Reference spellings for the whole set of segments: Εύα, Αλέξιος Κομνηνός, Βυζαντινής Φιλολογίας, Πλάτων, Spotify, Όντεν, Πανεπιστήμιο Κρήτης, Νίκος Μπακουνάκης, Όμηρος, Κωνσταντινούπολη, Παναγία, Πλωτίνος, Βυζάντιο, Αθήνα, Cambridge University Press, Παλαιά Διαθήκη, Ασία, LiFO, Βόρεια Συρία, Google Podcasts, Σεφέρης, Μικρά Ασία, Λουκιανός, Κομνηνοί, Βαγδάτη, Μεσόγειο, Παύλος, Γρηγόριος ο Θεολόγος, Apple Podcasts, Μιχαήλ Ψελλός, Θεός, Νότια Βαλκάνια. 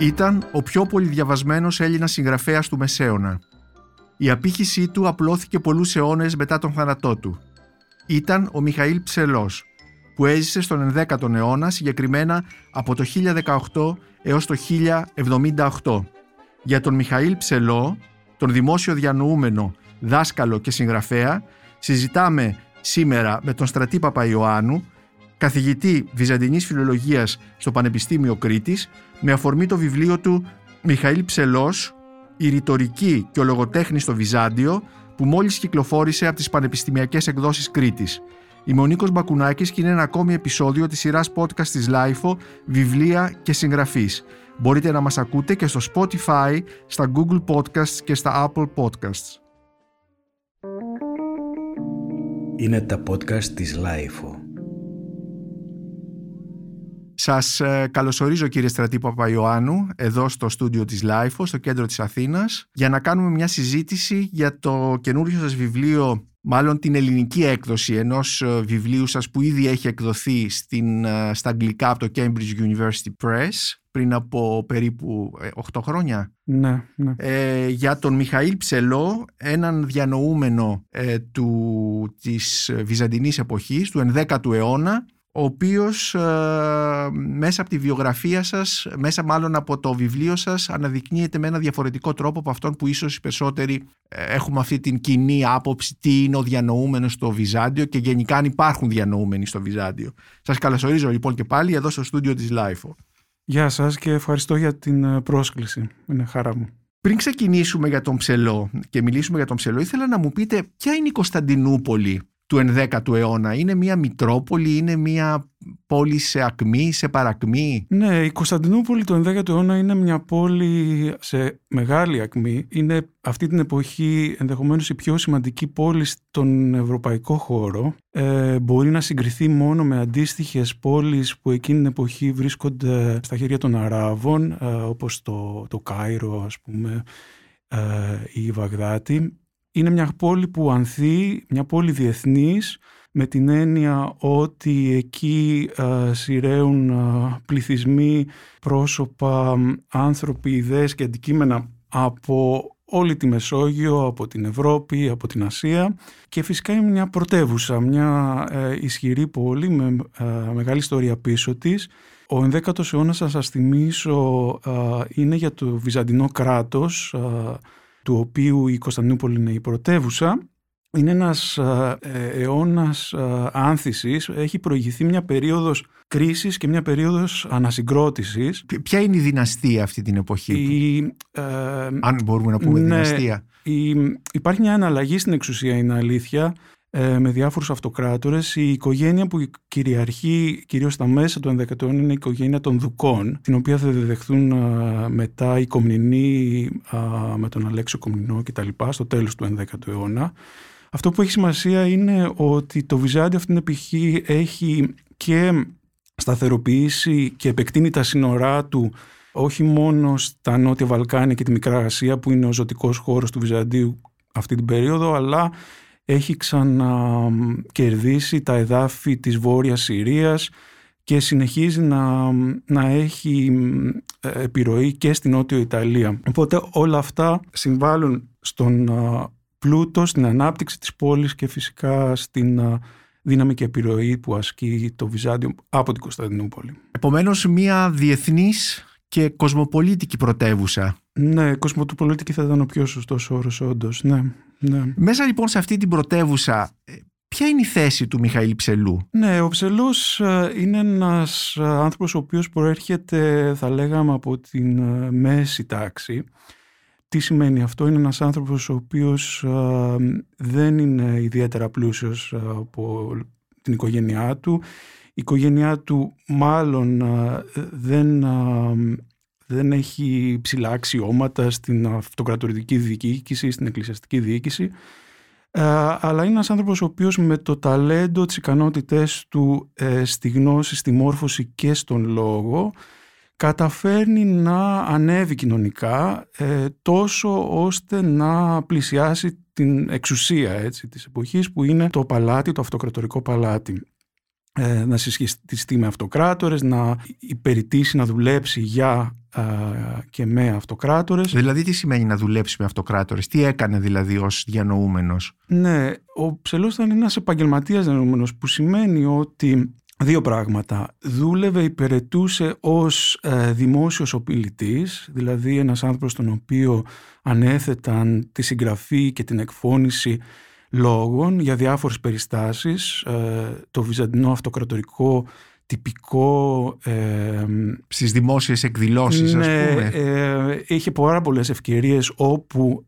Ήταν ο πιο πολυδιαβασμένος Έλληνας συγγραφέας του Μεσαίωνα. Η απήχησή του απλώθηκε πολλούς αιώνες μετά τον θάνατό του. Ήταν ο Μιχαήλ Ψελλός, που έζησε στον 11ο αιώνα, συγκεκριμένα από το 1018 έως το 1078. Για τον Μιχαήλ Ψελλό, τον δημόσιο διανοούμενο, δάσκαλο και συγγραφέα, συζητάμε σήμερα με τον Στρατή Παπαϊωάννου, καθηγητή Βυζαντινής Φιλολογίας στο Πανεπιστήμιο Κρήτης, με αφορμή το βιβλίο του «Μιχαήλ Ψελλός, η ρητορική και ο λογοτέχνης στο Βυζάντιο», που μόλις κυκλοφόρησε από τις Πανεπιστημιακές Εκδόσεις Κρήτης. Είμαι ο Νίκος Μπακουνάκης και είναι ένα ακόμη επεισόδιο της σειράς podcast της LiFO «Βιβλία και συγγραφής». Μπορείτε να μας ακούτε και στο Spotify, στα Google Podcasts και στα Apple Podcasts. Είναι τα podcast της LiFO. Σας καλωσορίζω, κύριε Στρατή Παπαϊωάννου, εδώ στο στούντιο της LiFO, στο κέντρο της Αθήνας, για να κάνουμε μια συζήτηση για το καινούριο σας βιβλίο, μάλλον την ελληνική έκδοση ενός βιβλίου σας που ήδη έχει εκδοθεί στα αγγλικά από το Cambridge University Press πριν από περίπου 8 χρόνια. Ναι. Για τον Μιχαήλ Ψελλό, έναν διανοούμενο της Βυζαντινής εποχής, του 11ου αιώνα, ο οποίος μέσα από τη βιογραφία σας, μέσα μάλλον από το βιβλίο σας, αναδεικνύεται με ένα διαφορετικό τρόπο από αυτόν που ίσως οι περισσότεροι έχουμε αυτή την κοινή άποψη τι είναι ο διανοούμενος στο Βυζάντιο και γενικά αν υπάρχουν διανοούμενοι στο Βυζάντιο. Σας καλωσορίζω λοιπόν και πάλι εδώ στο στούντιο της LiFO. Γεια σας και ευχαριστώ για την πρόσκληση. Είναι χαρά μου. Πριν ξεκινήσουμε για τον Ψελλό και μιλήσουμε για τον Ψελλό, ήθελα να μου πείτε ποια είναι η Κωνσταντινούπολη του 11ου αιώνα. Είναι μια μητρόπολη, είναι μια πόλη σε ακμή, σε παρακμή? Ναι, η Κωνσταντινούπολη του 11ου αιώνα είναι μια πόλη σε μεγάλη ακμή. Είναι αυτή την εποχή ενδεχομένως η πιο σημαντική πόλη στον ευρωπαϊκό χώρο. Μπορεί να συγκριθεί μόνο με αντίστοιχες πόλεις που εκείνη την εποχή βρίσκονται στα χέρια των Αράβων, όπως το Κάιρο, ας πούμε, ή η Βαγδάτη. Είναι μια πόλη που ανθεί, μια πόλη διεθνής, με την έννοια ότι εκεί σειραίουν πληθυσμοί, πρόσωπα, άνθρωποι, ιδέες και αντικείμενα από όλη τη Μεσόγειο, από την Ευρώπη, από την Ασία, και φυσικά είναι μια πρωτεύουσα, μια ισχυρή πόλη με μεγάλη ιστορία πίσω της. Ο 11ος αιώνας, θα σας θυμίσω, είναι για το Βυζαντινό κράτος, του οποίου η Κωνσταντινούπολη είναι η πρωτεύουσα. Είναι ένας αιώνας άνθησης. Έχει προηγηθεί μια περίοδος κρίσης και μια περίοδος ανασυγκρότησης. Ποια είναι η δυναστεία αυτή την εποχή? Αν μπορούμε να πούμε, ναι, δυναστεία. Υπάρχει μια αναλλαγή στην εξουσία, είναι αλήθεια, με διάφορους αυτοκράτορες. Η οικογένεια που κυριαρχεί κυρίως στα μέσα του 11ου αιώνα είναι η οικογένεια των Δουκών, την οποία θα διδεχθούν μετά οι Κομνηνοί με τον Αλέξιο Κομνηνό κτλ. Στο τέλος του 11ου αιώνα. Αυτό που έχει σημασία είναι ότι το Βυζάντιο αυτήν την εποχή έχει και σταθεροποιήσει και επεκτείνει τα σύνορά του όχι μόνο στα Νότια Βαλκάνια και τη Μικρά Ασία, που είναι ο ζωτικός χώρος του Βυζαντίου αυτή την περίοδο, αλλά έχει ξανακερδίσει τα εδάφη της Βόρειας Συρίας και συνεχίζει να έχει επιρροή και στην Νότιο Ιταλία. Οπότε όλα αυτά συμβάλλουν στον πλούτο, στην ανάπτυξη της πόλης και φυσικά στην δυναμική επιρροή που ασκεί το Βυζάντιο από την Κωνσταντινούπολη. Επομένως, μια διεθνής και κοσμοπολίτικη πρωτεύουσα. Ναι, κοσμοπολίτικη θα ήταν ο πιο σωστός όρος, όντως, ναι. Ναι. Μέσα λοιπόν σε αυτή την πρωτεύουσα, ποια είναι η θέση του Μιχαήλ Ψελλού? Ναι, ο Ψελλός είναι ένας άνθρωπος ο οποίος προέρχεται, θα λέγαμε, από την μέση τάξη. Τι σημαίνει αυτό? Είναι ένας άνθρωπος ο οποίος δεν είναι ιδιαίτερα πλούσιος από την οικογένειά του. Η οικογένειά του μάλλον δεν έχει ψηλά αξιώματα στην αυτοκρατορική διοίκηση, στην εκκλησιαστική διοίκηση, αλλά είναι ένας άνθρωπος ο οποίος με το ταλέντο, τις ικανότητές του στη γνώση, στη μόρφωση και στον λόγο, καταφέρνει να ανέβει κοινωνικά τόσο ώστε να πλησιάσει την εξουσία, έτσι, της εποχής, που είναι το παλάτι, το αυτοκρατορικό παλάτι. να συσχετιστεί με αυτοκράτορες, να υπηρετήσει, να δουλέψει για και με αυτοκράτορες. Δηλαδή τι σημαίνει να δουλέψει με αυτοκράτορες, τι έκανε δηλαδή ως διανοούμενος? Ναι, ο Ψελλός ήταν ένας επαγγελματίας διανοούμενος, που σημαίνει ότι δύο πράγματα. Δούλευε, υπηρετούσε ως δημόσιος οπηλητής, δηλαδή ένας άνθρωπος τον οποίο ανέθεταν τη συγγραφή και την εκφώνηση λόγων για διάφορες περιστάσεις, το βυζαντινό αυτοκρατορικό τυπικό... Στις δημόσιες εκδηλώσεις, ναι, ας πούμε. Είχε πάρα πολλές ευκαιρίες όπου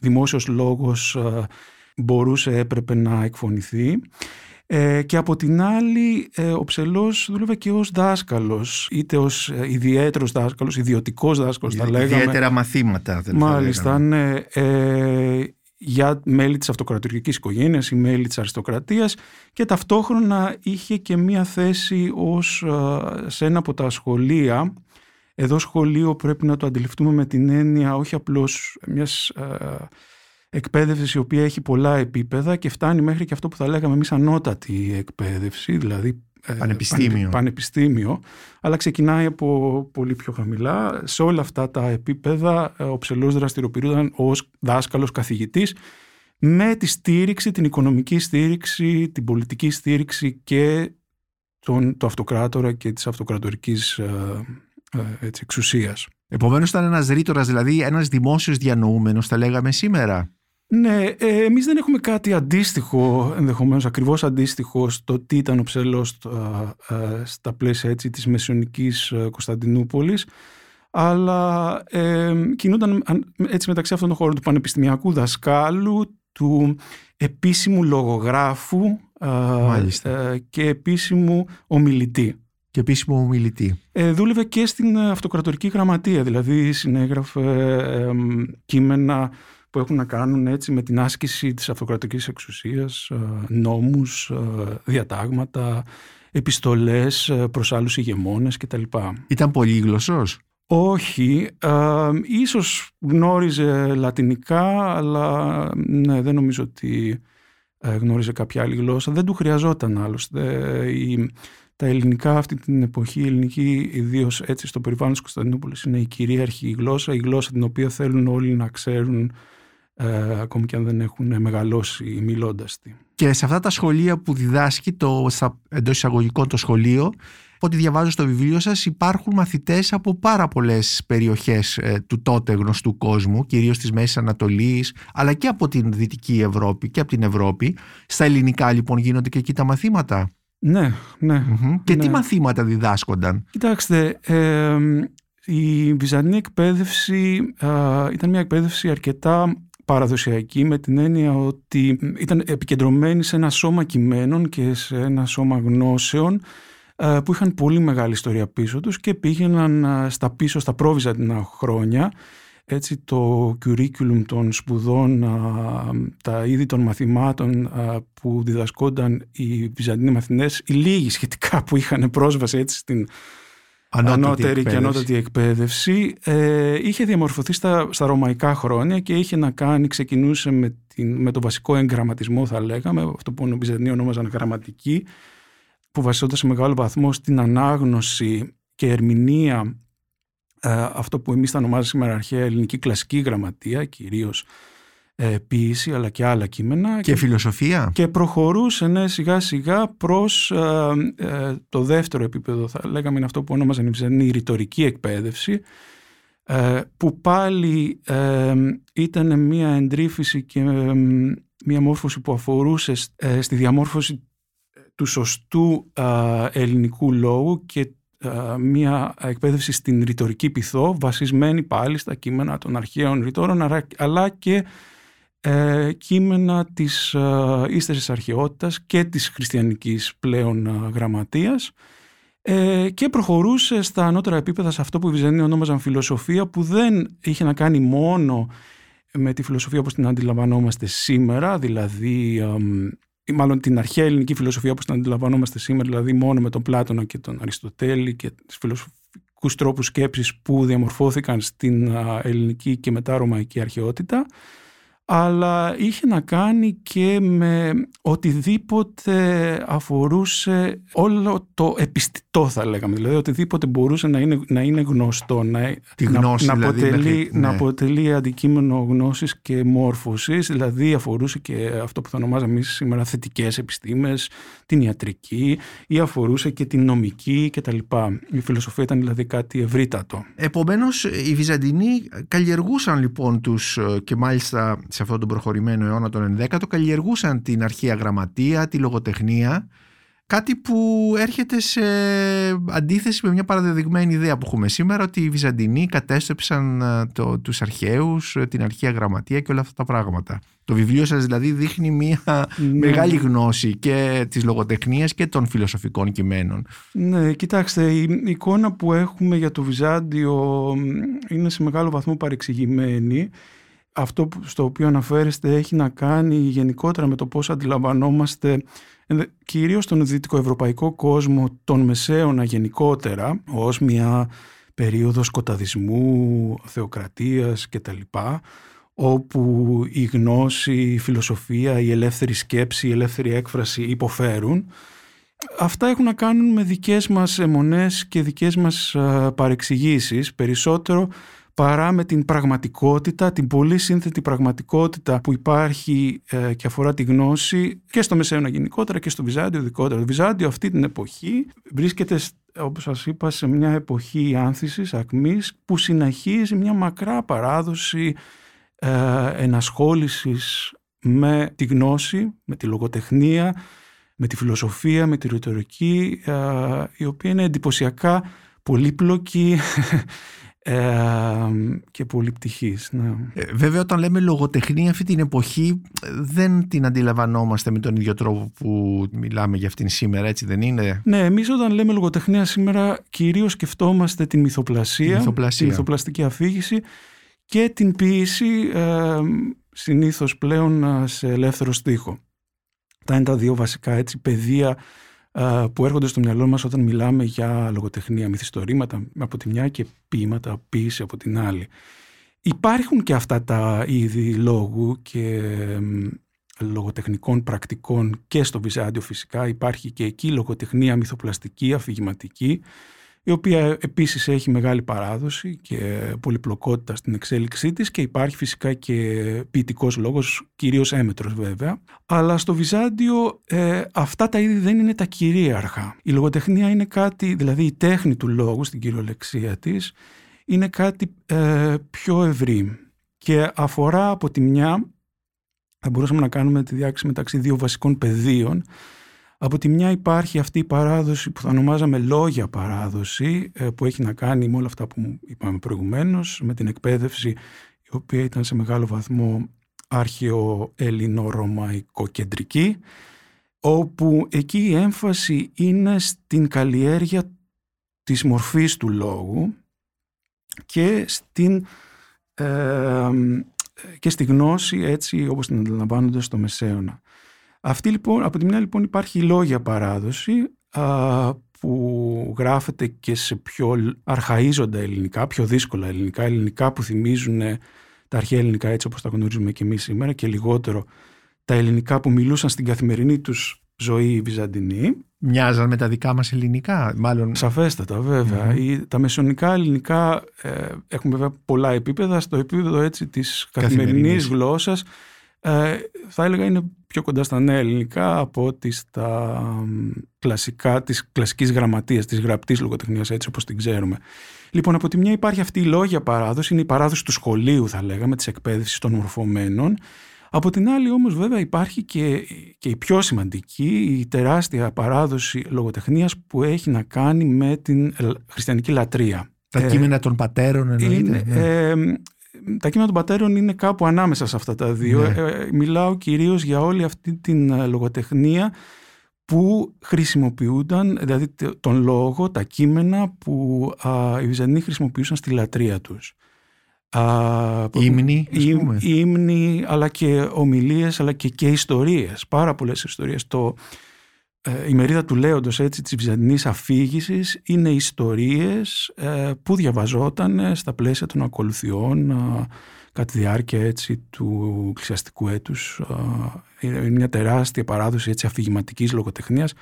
δημόσιος λόγος έπρεπε να εκφωνηθεί. Και από την άλλη, ο Ψελλός δούλευε και ως δάσκαλος, είτε ως ιδιαίτερος δάσκαλος, ιδιωτικός δάσκαλος, θα λέγαμε. Ιδιαίτερα μαθήματα, δεν μάλιστα, ναι. Για μέλη της αυτοκρατορικής οικογένειας ή μέλη της αριστοκρατίας, και ταυτόχρονα είχε και μία θέση σε ένα από τα σχολεία. Εδώ σχολείο πρέπει να το αντιληφθούμε με την έννοια όχι απλώς μιας εκπαίδευσης η οποία έχει πολλά επίπεδα και φτάνει μέχρι και αυτό που θα λέγαμε εμείς ανώτατη εκπαίδευση, δηλαδή πανεπιστήμιο, αλλά ξεκινάει από πολύ πιο χαμηλά. Σε όλα αυτά τα επίπεδα ο Ψελλός δραστηριοποιούνταν ως δάσκαλος, καθηγητής, με τη στήριξη, την οικονομική στήριξη, την πολιτική στήριξη και το αυτοκράτορα και της αυτοκρατορικής εξουσίας. Επομένως ήταν ένας ρήτορας, δηλαδή ένας δημόσιος διανοούμενος, θα λέγαμε σήμερα. Ναι, εμείς δεν έχουμε κάτι αντίστοιχο, ενδεχομένως ακριβώς αντίστοιχο, στο τι ήταν ο Ψελλός στα πλαίσια της μεσαιωνικής Κωνσταντινούπολης, αλλά κινούνταν έτσι μεταξύ αυτών των χώρων, του πανεπιστημιακού δασκάλου, του επίσημου λογογράφου και επίσημου ομιλητή. Και επίσημο ομιλητή. Δούλευε και στην αυτοκρατορική γραμματεία, δηλαδή συνέγραφε κείμενα που έχουν να κάνουν έτσι με την άσκηση της αυτοκρατορικής εξουσίας, νόμους, διατάγματα, επιστολές προς άλλους ηγεμόνες κτλ. Ήταν πολύγλωσσος? Όχι, ίσως γνώριζε λατινικά, αλλά ναι, δεν νομίζω ότι γνώριζε κάποια άλλη γλώσσα. Δεν του χρειαζόταν άλλωστε. Τα ελληνικά αυτή την εποχή, η ελληνική ιδίως έτσι στο περιβάλλον της Κωνσταντινούπολης, είναι η κυρίαρχη γλώσσα, η γλώσσα την οποία θέλουν όλοι να ξέρουν, ακόμη και αν δεν έχουν μεγαλώσει μιλώντας τη. Και σε αυτά τα σχολεία που διδάσκει, εντός εισαγωγικών το σχολείο, ό,τι διαβάζω στο βιβλίο σας, υπάρχουν μαθητές από πάρα πολλές περιοχές του τότε γνωστού κόσμου, κυρίως της Μέσης Ανατολής, αλλά και από την Δυτική Ευρώπη και από την Ευρώπη. Στα ελληνικά λοιπόν γίνονται και εκεί τα μαθήματα? Ναι. Mm-hmm. Και τι μαθήματα διδάσκονταν? Κοιτάξτε, η Βυζαντινή εκπαίδευση ήταν μια εκπαίδευση αρκετά παραδοσιακή, με την έννοια ότι ήταν επικεντρωμένη σε ένα σώμα κειμένων και σε ένα σώμα γνώσεων που είχαν πολύ μεγάλη ιστορία πίσω τους και πήγαιναν στα προβυζαντινά χρόνια. Έτσι, το curriculum των σπουδών, τα είδη των μαθημάτων που διδασκόνταν οι Βυζαντινοί μαθητές, οι λίγοι σχετικά που είχαν πρόσβαση έτσι στην ανώτερη και ανώτατη εκπαίδευση, είχε διαμορφωθεί στα ρωμαϊκά χρόνια και είχε να κάνει, ξεκινούσε με το βασικό εγγραμματισμό, θα λέγαμε, αυτό που οι Βυζαντινοί ονόμαζαν γραμματική, που βασιζόταν σε μεγάλο βαθμό στην ανάγνωση και ερμηνεία, αυτό που εμείς θα ονομάζουμε σήμερα αρχαία ελληνική κλασική γραμματεία, κυρίως ποίηση αλλά και άλλα κείμενα και φιλοσοφία, και προχωρούσε σιγά σιγά προς το δεύτερο επίπεδο, θα λέγαμε, είναι αυτό που ονόμαζαν η ρητορική εκπαίδευση, που πάλι ήταν μια εντρίφηση και μια μόρφωση που αφορούσε στη διαμόρφωση του σωστού ελληνικού λόγου και μια εκπαίδευση στην ρητορική πειθό, βασισμένη πάλι στα κείμενα των αρχαίων ρητόρων, αλλά και κείμενα της ύστερης αρχαιότητας και της χριστιανικής πλέον γραμματείας, και προχωρούσε στα ανώτερα επίπεδα σε αυτό που οι Βυζαντινοί ονόμαζαν φιλοσοφία, που δεν είχε να κάνει μόνο με τη φιλοσοφία όπως την αντιλαμβανόμαστε σήμερα, δηλαδή μάλλον την αρχαία ελληνική φιλοσοφία όπως την αντιλαμβανόμαστε σήμερα, δηλαδή μόνο με τον Πλάτωνα και τον Αριστοτέλη και τους φιλοσοφικούς τρόπους σκέψης που διαμορφώθηκαν στην ελληνική και μετά ρωμαϊκή αρχαιότητα, αλλά είχε να κάνει και με οτιδήποτε αφορούσε όλο το επιστητό, θα λέγαμε. Δηλαδή οτιδήποτε μπορούσε να είναι γνωστό, να αποτελεί αντικείμενο γνώσης και μόρφωσης. Δηλαδή αφορούσε και αυτό που θα ονομάζαμε εμείς σήμερα θετικές επιστήμες, την ιατρική, ή αφορούσε και την νομική κτλ. Η φιλοσοφία ήταν δηλαδή κάτι ευρύτατο. Επομένως οι Βυζαντινοί καλλιεργούσαν λοιπόν τους, και μάλιστα σε αυτόν τον προχωρημένο αιώνα τον 11ο, καλλιεργούσαν την αρχαία γραμματεία, τη λογοτεχνία, κάτι που έρχεται σε αντίθεση με μια παραδεδειγμένη ιδέα που έχουμε σήμερα, ότι οι Βυζαντινοί κατέστρεψαν τους αρχαίους, την αρχαία γραμματεία και όλα αυτά τα πράγματα. Το βιβλίο σας δηλαδή δείχνει μια μεγάλη γνώση και της λογοτεχνίας και των φιλοσοφικών κειμένων. Ναι, κοιτάξτε, η εικόνα που έχουμε για το Βυζάντιο είναι σε μεγάλο βαθμό παρεξηγημένη. Αυτό στο οποίο αναφέρεστε έχει να κάνει γενικότερα με το πώς αντιλαμβανόμαστε κυρίως τον δυτικοευρωπαϊκό κόσμο, τον Μεσαίωνα γενικότερα, ως μια περίοδο σκοταδισμού, θεοκρατίας κτλ., όπου η γνώση, η φιλοσοφία, η ελεύθερη σκέψη, η ελεύθερη έκφραση υποφέρουν. Αυτά έχουν να κάνουν με δικές μας αιμονές και δικές μας παρεξηγήσεις περισσότερο, παρά με την πραγματικότητα, την πολύ σύνθετη πραγματικότητα που υπάρχει και αφορά τη γνώση και στο Μεσαίωνα γενικότερα και στο Βυζάντιο ειδικότερα. Το Βυζάντιο αυτή την εποχή βρίσκεται, όπως σας είπα, σε μια εποχή άνθησης, ακμής, που συνεχίζει μια μακρά παράδοση ενασχόλησης με τη γνώση, με τη λογοτεχνία, με τη φιλοσοφία, με τη ρητορική, η οποία είναι εντυπωσιακά πολύπλοκη και πολυπτυχής. Ναι. Βέβαια, όταν λέμε λογοτεχνία, αυτή την εποχή δεν την αντιλαμβανόμαστε με τον ίδιο τρόπο που μιλάμε για αυτήν σήμερα, έτσι δεν είναι? Ναι, εμείς όταν λέμε λογοτεχνία σήμερα κυρίως σκεφτόμαστε την μυθοπλασία, τη μυθοπλαστική αφήγηση και την ποίηση, συνήθως πλέον σε ελεύθερο στίχο. Αυτά είναι τα δύο βασικά έτσι πεδία που έρχονται στο μυαλό μας όταν μιλάμε για λογοτεχνία, μυθιστορήματα από τη μια και ποίηματα, ποίηση από την άλλη. Υπάρχουν και αυτά τα είδη λόγου και λογοτεχνικών πρακτικών και στο Βυζάντιο φυσικά. Υπάρχει και εκεί λογοτεχνία μυθοπλαστική, αφηγηματική, η οποία επίσης έχει μεγάλη παράδοση και πολυπλοκότητα στην εξέλιξή της, και υπάρχει φυσικά και ποιητικός λόγος, κυρίως έμετρος βέβαια. Αλλά στο Βυζάντιο αυτά τα είδη δεν είναι τα κυρίαρχα. Η λογοτεχνία είναι κάτι, δηλαδή η τέχνη του λόγου στην κυριολεξία της, είναι κάτι πιο ευρύ και αφορά από τη μια, θα μπορούσαμε να κάνουμε τη διάκριση μεταξύ δύο βασικών πεδίων. Από τη μια υπάρχει αυτή η παράδοση που θα ονομάζαμε λόγια παράδοση, που έχει να κάνει με όλα αυτά που είπαμε προηγουμένως, με την εκπαίδευση η οποία ήταν σε μεγάλο βαθμό αρχαιο-ελληνο-ρωμαϊκοκεντρική, όπου εκεί η έμφαση είναι στην καλλιέργεια της μορφής του λόγου και στη γνώση έτσι όπως την αντιλαμβάνονται στο Μεσαίωνα. Αυτή λοιπόν, από τη μια λοιπόν υπάρχει η λόγια παράδοση που γράφεται και σε πιο αρχαίζοντα ελληνικά, πιο δύσκολα ελληνικά, ελληνικά που θυμίζουν τα αρχαία ελληνικά έτσι όπως τα γνωρίζουμε και εμείς σήμερα και λιγότερο τα ελληνικά που μιλούσαν στην καθημερινή τους ζωή οι Βυζαντινοί. Μοιάζαν με τα δικά μας ελληνικά, μάλλον. Σαφέστατα βέβαια. Τα μεσαιωνικά ελληνικά έχουν βέβαια πολλά επίπεδα. Στο επίπεδο έτσι της καθημερινής γλώσσας, θα έλεγα είναι πιο κοντά στα νέα ελληνικά από ότι στα κλασικά, της κλασικής γραμματείας, της γραπτής λογοτεχνίας έτσι όπως την ξέρουμε. Λοιπόν, από τη μια υπάρχει αυτή η λόγια παράδοση, είναι η παράδοση του σχολείου θα λέγαμε, της εκπαίδευσης των μορφωμένων. Από την άλλη όμως βέβαια υπάρχει και η πιο σημαντική, η τεράστια παράδοση λογοτεχνίας που έχει να κάνει με την χριστιανική λατρεία. Τα κείμενα των πατέρων εννοείται. Τα κείμενα των πατέρων είναι κάπου ανάμεσα σε αυτά τα δύο. Ναι. Μιλάω κυρίως για όλη αυτή την λογοτεχνία που χρησιμοποιούνταν, δηλαδή τον λόγο, τα κείμενα που οι Βυζαντινοί χρησιμοποιούσαν στη λατρεία τους. Ύμνη, αλλά και ομιλίες, αλλά και ιστορίες. Πάρα πολλές ιστορίες. η μερίδα του λέοντος έτσι της Βυζαντινής αφήγησης είναι ιστορίες που διαβαζόταν στα πλαίσια των ακολουθιών κατά τη διάρκεια έτσι του εκκλησιαστικού έτους. Είναι μια τεράστια παράδοση έτσι αφηγηματικής λογοτεχνίας,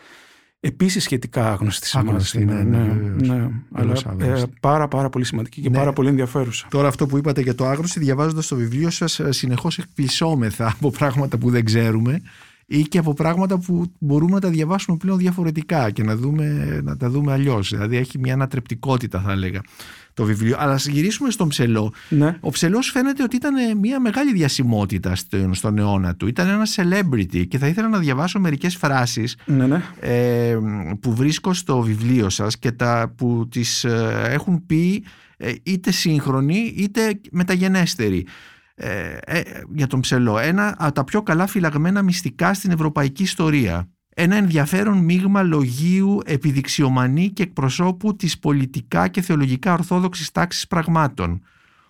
επίσης σχετικά γνωστή μας. Ναι, αλλά πάρα πολύ σημαντική και πάρα πολύ ενδιαφέρουσα. Τώρα αυτό που είπατε για το άγνωστη, διαβάζοντας το βιβλίο σας συνεχώς εκπλησσόμεθα από πράγματα που δεν ξέρουμε ή και από πράγματα που μπορούμε να τα διαβάσουμε πλέον διαφορετικά και να τα δούμε αλλιώς. Δηλαδή έχει μια ανατρεπτικότητα, θα έλεγα, το βιβλίο. Αλλά ας γυρίσουμε στον Ψελλό. Ναι. Ο Ψελλός φαίνεται ότι ήταν μια μεγάλη διασημότητα στον αιώνα του. Ήταν ένα celebrity και θα ήθελα να διαβάσω μερικές φράσεις που βρίσκω στο βιβλίο σας και που τις έχουν πει είτε σύγχρονοι είτε μεταγενέστεροι. Για τον Ψελλό, ένα από τα πιο καλά φυλαγμένα μυστικά στην ευρωπαϊκή ιστορία, ένα ενδιαφέρον μείγμα λογίου, επιδειξιομανή και εκπροσώπου της πολιτικά και θεολογικά ορθόδοξης τάξης πραγμάτων,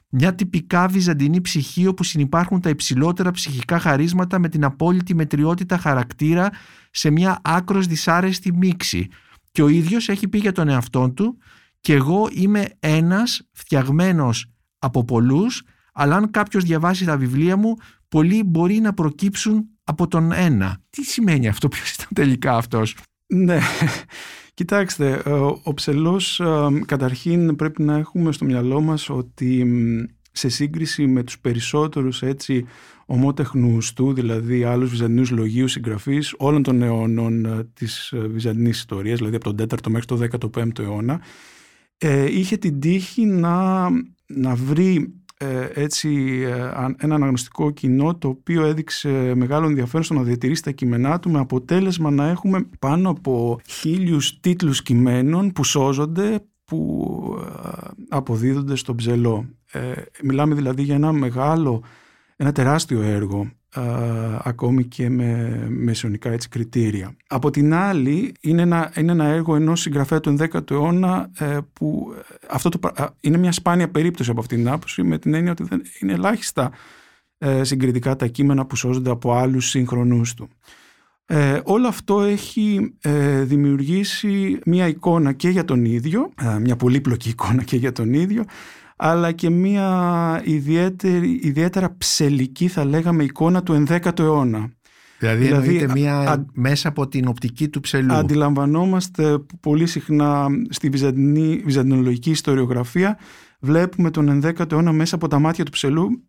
μια τυπικά βυζαντινή ψυχή όπου συνυπάρχουν τα υψηλότερα ψυχικά χαρίσματα με την απόλυτη μετριότητα χαρακτήρα σε μια άκρος δυσάρεστη μίξη, και ο ίδιος έχει πει για τον εαυτόν του: «Και εγώ είμαι ένας φτιαγμένος από πολλούς, αλλά αν κάποιος διαβάσει τα βιβλία μου, πολλοί μπορεί να προκύψουν από τον ένα». Τι σημαίνει αυτό, ποιος ήταν τελικά αυτός? Ναι, κοιτάξτε, ο Ψελλός, καταρχήν πρέπει να έχουμε στο μυαλό μας ότι σε σύγκριση με τους περισσότερους έτσι ομότεχνους του, δηλαδή άλλους βυζαντινούς λογίους συγγραφείς όλων των αιώνων της βυζαντινής ιστορίας, δηλαδή από τον 4ο μέχρι τον 15ο αιώνα, είχε την τύχη να βρει έτσι ένα αναγνωστικό κοινό το οποίο έδειξε μεγάλο ενδιαφέρον στο να διατηρήσει τα κείμενά του, με αποτέλεσμα να έχουμε πάνω από 1.000 τίτλους κειμένων που σώζονται, που αποδίδονται στον Ψελλό. Μιλάμε δηλαδή για ένα τεράστιο έργο, ακόμη και με μεσαιωνικά έτσι κριτήρια. Από την άλλη είναι ένα έργο ενός συγγραφέα του 11ου αιώνα που αυτό είναι μια σπάνια περίπτωση από αυτήν την άποψη, με την έννοια ότι δεν είναι ελάχιστα συγκριτικά τα κείμενα που σώζονται από άλλους σύγχρονους του. Όλο αυτό έχει δημιουργήσει μια εικόνα και για τον ίδιο, μια πολύπλοκη εικόνα και για τον ίδιο, αλλά και μια ιδιαίτερα ψελλική, θα λέγαμε, εικόνα του 11ου αιώνα. Δηλαδή εννοείται μέσα από την οπτική του Ψελλού. Αντιλαμβανόμαστε πολύ συχνά στη βυζαντινολογική ιστοριογραφία, βλέπουμε τον 11ο αιώνα μέσα από τα μάτια του Ψελλού,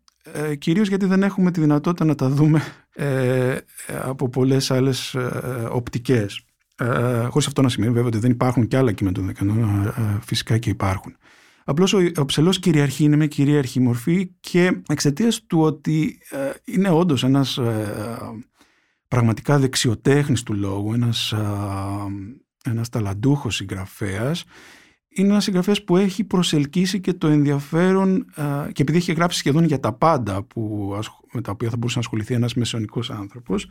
κυρίως γιατί δεν έχουμε τη δυνατότητα να τα δούμε από πολλές άλλες οπτικές. Χωρίς αυτό να σημαίνει βέβαια ότι δεν υπάρχουν και άλλα κείμενα του 11ου αιώνα, φυσικά και υπάρχουν. Απλώς ο Ψελλός κυριαρχεί, είναι με κυρίαρχη μορφή, και εξαιτίας του ότι είναι όντως ένας πραγματικά δεξιοτέχνης του λόγου, ένας ταλαντούχος συγγραφέας, είναι ένας συγγραφέας που έχει προσελκύσει και το ενδιαφέρον, και επειδή έχει γράψει σχεδόν για τα πάντα με τα οποία θα μπορούσε να ασχοληθεί ένας μεσαιωνικός άνθρωπος,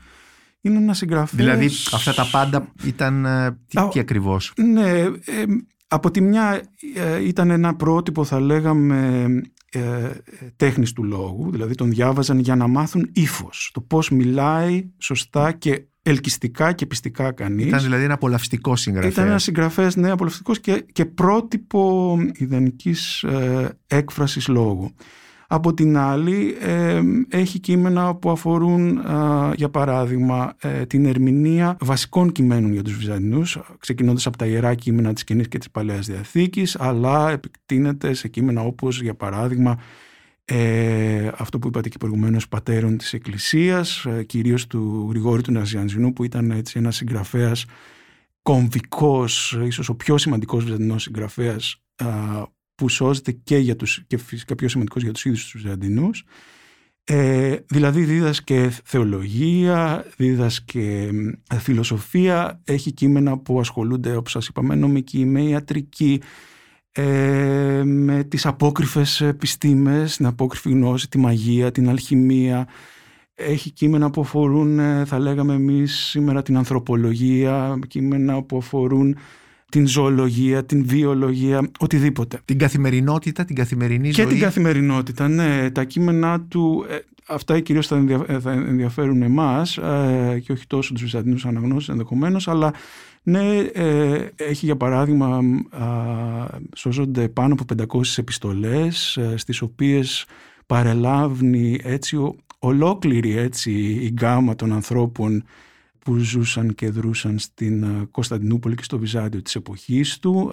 είναι ένας συγγραφέας... Δηλαδή αυτά τα πάντα ήταν τι ακριβώς? Ναι... Από τη μια ήταν ένα πρότυπο, θα λέγαμε, τέχνης του λόγου, δηλαδή τον διάβαζαν για να μάθουν ύφος, το πώς μιλάει σωστά και ελκυστικά και πιστικά κανείς. Ήταν δηλαδή ένα απολαυστικός συγγραφέας. Ήταν ένα συγγραφέας, ναι, απολαυστικός και πρότυπο ιδανικής έκφρασης λόγου. Από την άλλη έχει κείμενα που αφορούν, για παράδειγμα, την ερμηνεία βασικών κειμένων για τους Βυζαντινούς, ξεκινώντας από τα ιερά κείμενα της Καινής και της Παλαιάς Διαθήκης, αλλά επεκτείνεται σε κείμενα όπως, για παράδειγμα, αυτό που είπατε και προηγουμένως, πατέρων της Εκκλησίας, κυρίως του Γρηγόρη του Ναζιανζινού, που ήταν έτσι ένας συγγραφέας κομβικός, ίσως ο πιο σημαντικός Βυζαντινός συγγραφέας, που σώζεται και φυσικά πιο σημαντικός για τους ίδιους τους Βυζαντινούς. Δηλαδή δίδασκε θεολογία, δίδασκε φιλοσοφία, έχει κείμενα που ασχολούνται, όπως σας είπα, με νομική, με ιατρική, με τις απόκριφες επιστήμες, την απόκριφη γνώση, τη μαγεία, την αλχημία. Έχει κείμενα που αφορούν, θα λέγαμε εμείς σήμερα, την ανθρωπολογία, κείμενα που αφορούν την ζωολογία, την βιολογία, οτιδήποτε. Την καθημερινότητα, την καθημερινή ζωή. Και την καθημερινότητα, ναι. Τα κείμενά του, αυτά κυρίως θα ενδιαφέρουν εμάς και όχι τόσο τους Βυζαντινούς αναγνώστες ενδεχομένως, αλλά ναι, έχει για παράδειγμα, σώζονται πάνω από 500 επιστολές, στις οποίες παρελάβει έτσι ολόκληρη έτσι, η γκάμα των ανθρώπων που ζούσαν και δρούσαν στην Κωνσταντινούπολη και στο Βυζάντιο της εποχής του,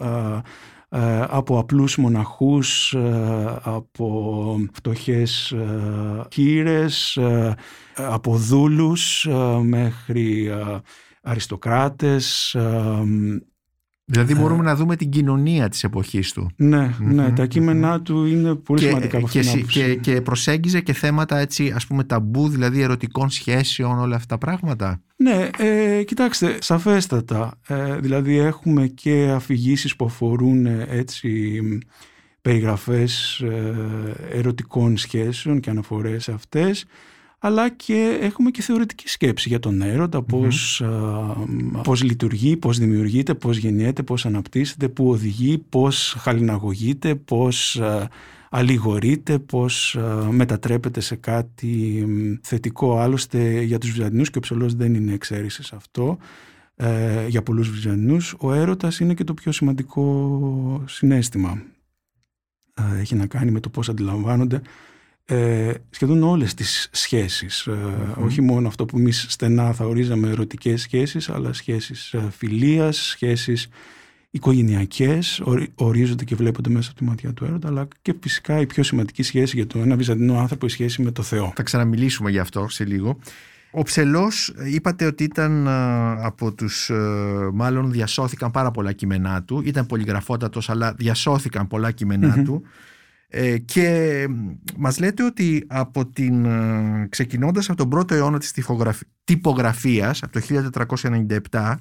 από απλούς μοναχούς, από φτωχές κύρες, από δούλους μέχρι αριστοκράτες. Δηλαδή μπορούμε να δούμε την κοινωνία της εποχής του. Ναι, ναι, τα κείμενά του είναι πολύ σημαντικά από αυτήν. Και προσέγγιζε και θέματα έτσι, ας πούμε, ταμπού, δηλαδή ερωτικών σχέσεων, όλα αυτά τα πράγματα. Ναι, κοιτάξτε, σαφέστατα. Δηλαδή έχουμε και αφηγήσεις που αφορούν έτσι περιγραφές ερωτικών σχέσεων και αναφορές σε αυτές, αλλά και έχουμε και θεωρητική σκέψη για τον έρωτα, πώς λειτουργεί, πώς δημιουργείται, πώς γεννιέται, πώς αναπτύσσεται, πού οδηγεί, πώς χαλιναγωγείται, πώς αλληγορείται, πώς μετατρέπεται σε κάτι θετικό. Άλλωστε για τους Βυζαντινούς, και ο Ψελλός δεν είναι εξαίρεση σε αυτό, για πολλούς Βυζαντινούς ο έρωτας είναι και το πιο σημαντικό συναίσθημα. Έχει να κάνει με το πώς αντιλαμβάνονται σχεδόν όλες τις σχέσεις, όχι μόνο αυτό που εμείς στενά θα ορίζαμε ερωτικές σχέσεις, αλλά σχέσεις φιλίας, σχέσεις οικογενειακές ορίζονται και βλέπονται μέσα από τη ματιά του έρωτα, αλλά και φυσικά η πιο σημαντική σχέση για τον ένα Βυζαντινό άνθρωπο, η σχέση με το Θεό. Θα ξαναμιλήσουμε γι' αυτό σε λίγο. Ο Ψελλός, είπατε ότι ήταν από τους, μάλλον διασώθηκαν πάρα πολλά κείμενά του, ήταν πολυγραφότατος, αλλά διασώθηκαν πολλά κείμενά του. Και μας λέτε ότι από την, ξεκινώντας από τον πρώτο αιώνα της τυπογραφίας, από το 1497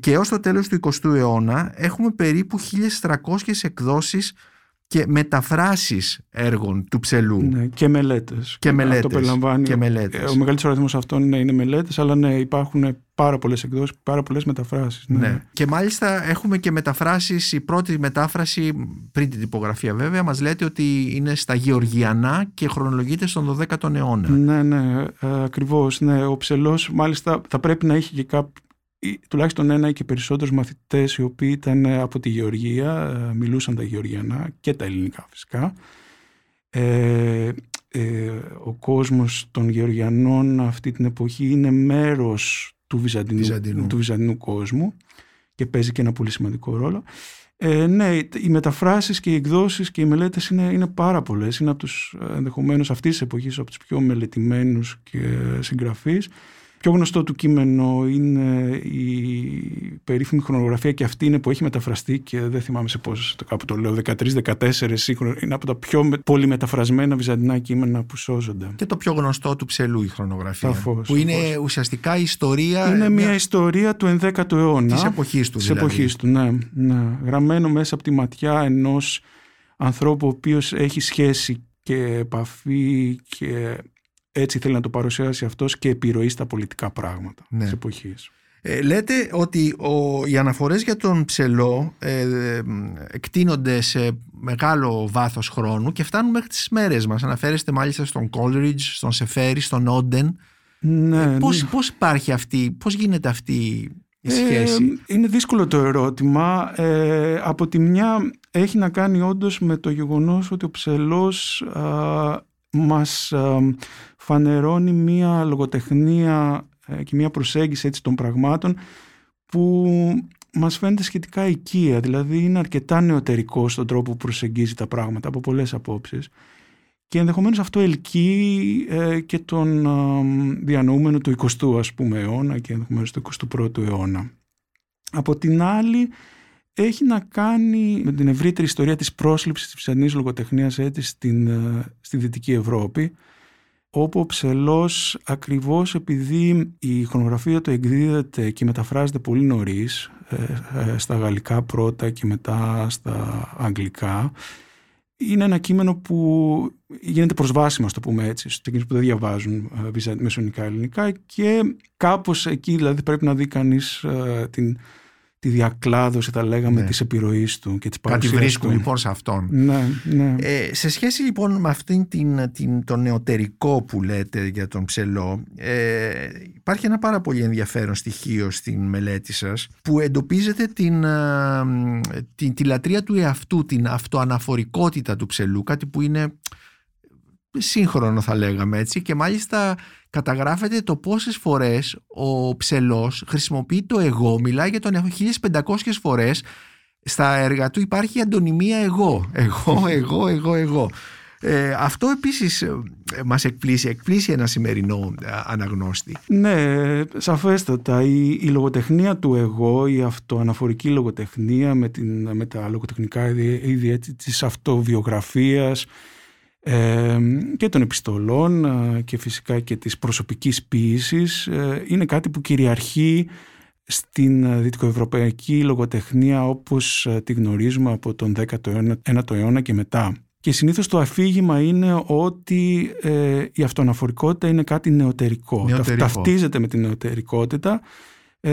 και έως το τέλος του 20ου αιώνα, έχουμε περίπου 1.300 εκδόσεις και μεταφράσεις έργων του Ψελλού. Ναι, και μελέτες. Και μελέτες. Αυτό περιλαμβάνει, και μελέτες. Ο μεγαλύτερος αριθμός αυτών είναι μελέτες, αλλά ναι, υπάρχουν πάρα πολλές εκδόσεις, πάρα πολλές μεταφράσεις. Ναι. Ναι. Και μάλιστα έχουμε και μεταφράσεις. Η πρώτη μετάφραση, πριν την τυπογραφία βέβαια, μας λέτε ότι είναι στα Γεωργιανά και χρονολογείται στον 12ο αιώνα. Ναι, ναι, ακριβώς. Ναι. Ο Ψελλός μάλιστα θα πρέπει να είχε και τουλάχιστον ένα ή και περισσότερους μαθητές οι οποίοι ήταν από τη Γεωργία, μιλούσαν τα Γεωργιανά και τα ελληνικά φυσικά. Ο κόσμος των Γεωργιανών αυτή την εποχή είναι μέρος του Βυζαντινού κόσμου και παίζει και ένα πολύ σημαντικό ρόλο. Ναι, οι μεταφράσεις και οι εκδόσεις και οι μελέτες είναι πάρα πολλές. Είναι από τους, ενδεχομένως αυτής της εποχής, από τους πιο μελετημένους και συγγραφείς. Πιο γνωστό του κείμενο είναι η περίφημη χρονογραφία, και αυτή είναι που έχει μεταφραστεί και δεν θυμάμαι σε πώς, κάπου το λέω, 13-14 σύγχρονα. Είναι από τα πιο πολυμεταφρασμένα βυζαντινά κείμενα που σώζονται. Και το πιο γνωστό του Ψελλού η χρονογραφία. Σαφώς, που είναι ουσιαστικά η ιστορία. Είναι μια ιστορία του 11ου αιώνα. Της εποχής του, δηλαδή. Της εποχής του, ναι, ναι. Γραμμένο μέσα από τη ματιά ενός ανθρώπου ο οποίος έχει σχέση και επαφή και. Έτσι θέλει να το παρουσιάσει αυτός και επιρροή στα πολιτικά πράγματα της εποχής. Λέτε ότι οι αναφορές για τον Ψελλό εκτείνονται σε μεγάλο βάθος χρόνου και φτάνουν μέχρι τις μέρες μας. Αναφέρεστε μάλιστα στον Coleridge, στον Σεφέρι, στον Όντεν. Ναι, πώς υπάρχει αυτή, πώς γίνεται αυτή η σχέση? Είναι δύσκολο το ερώτημα. Από τη μια έχει να κάνει όντως με το γεγονός ότι ο Ψελλός μας φανερώνει μία λογοτεχνία και μία προσέγγιση έτσι των πραγμάτων που μας φαίνεται σχετικά οικία, δηλαδή είναι αρκετά νεωτερικό στον τρόπο που προσεγγίζει τα πράγματα από πολλές απόψεις και ενδεχομένως αυτό ελκύει και τον διανοούμενο του 20ου ας πούμε αιώνα και ενδεχομένως του 21ου αιώνα. Από την άλλη έχει να κάνει με την ευρύτερη ιστορία της πρόσληψης της Βυζαντινής λογοτεχνίας έτσι στη Δυτική Ευρώπη, όπου ο Ψελλός, ακριβώς επειδή η χρονογραφία του εκδίδεται και μεταφράζεται πολύ νωρίς στα γαλλικά πρώτα και μετά στα αγγλικά, είναι ένα κείμενο που γίνεται προσβάσιμο, στο πούμε έτσι, στους εκείνους που δεν διαβάζουν μεσονικά ελληνικά και κάπως εκεί δηλαδή πρέπει να δει κανείς την τη διακλάδωση, θα λέγαμε, της επιρροής του και της παρουσίας του. Κάτι βρίσκουν λοιπόν σε αυτόν. Σε σχέση λοιπόν με αυτήν τον νεωτερικό που λέτε για τον Ψελλό, υπάρχει ένα πάρα πολύ ενδιαφέρον στοιχείο στην μελέτη σας που εντοπίζεται τη λατρεία του εαυτού, την αυτοαναφορικότητα του Ψελλού, κάτι που είναι σύγχρονο, θα λέγαμε έτσι, και μάλιστα καταγράφεται το πόσες φορές ο Ψελλός χρησιμοποιεί το εγώ, μιλάει για τον 1500 φορές στα έργα του, υπάρχει η αντωνυμία εγώ. Αυτό επίσης μας εκπλήσει ένα σημερινό αναγνώστη. Ναι, σαφέστατα. Η λογοτεχνία του εγώ, η αυτοαναφορική λογοτεχνία με τα λογοτεχνικά είδη έτσι, της αυτοβιογραφίας και των επιστολών και φυσικά και της προσωπικής ποίησης, είναι κάτι που κυριαρχεί στην δυτικοευρωπαϊκή λογοτεχνία όπως τη γνωρίζουμε από τον 19ο αιώνα και μετά. Και συνήθως το αφήγημα είναι ότι η αυτοαναφορικότητα είναι κάτι νεωτερικό. Ταυτίζεται με την νεωτερικότητα,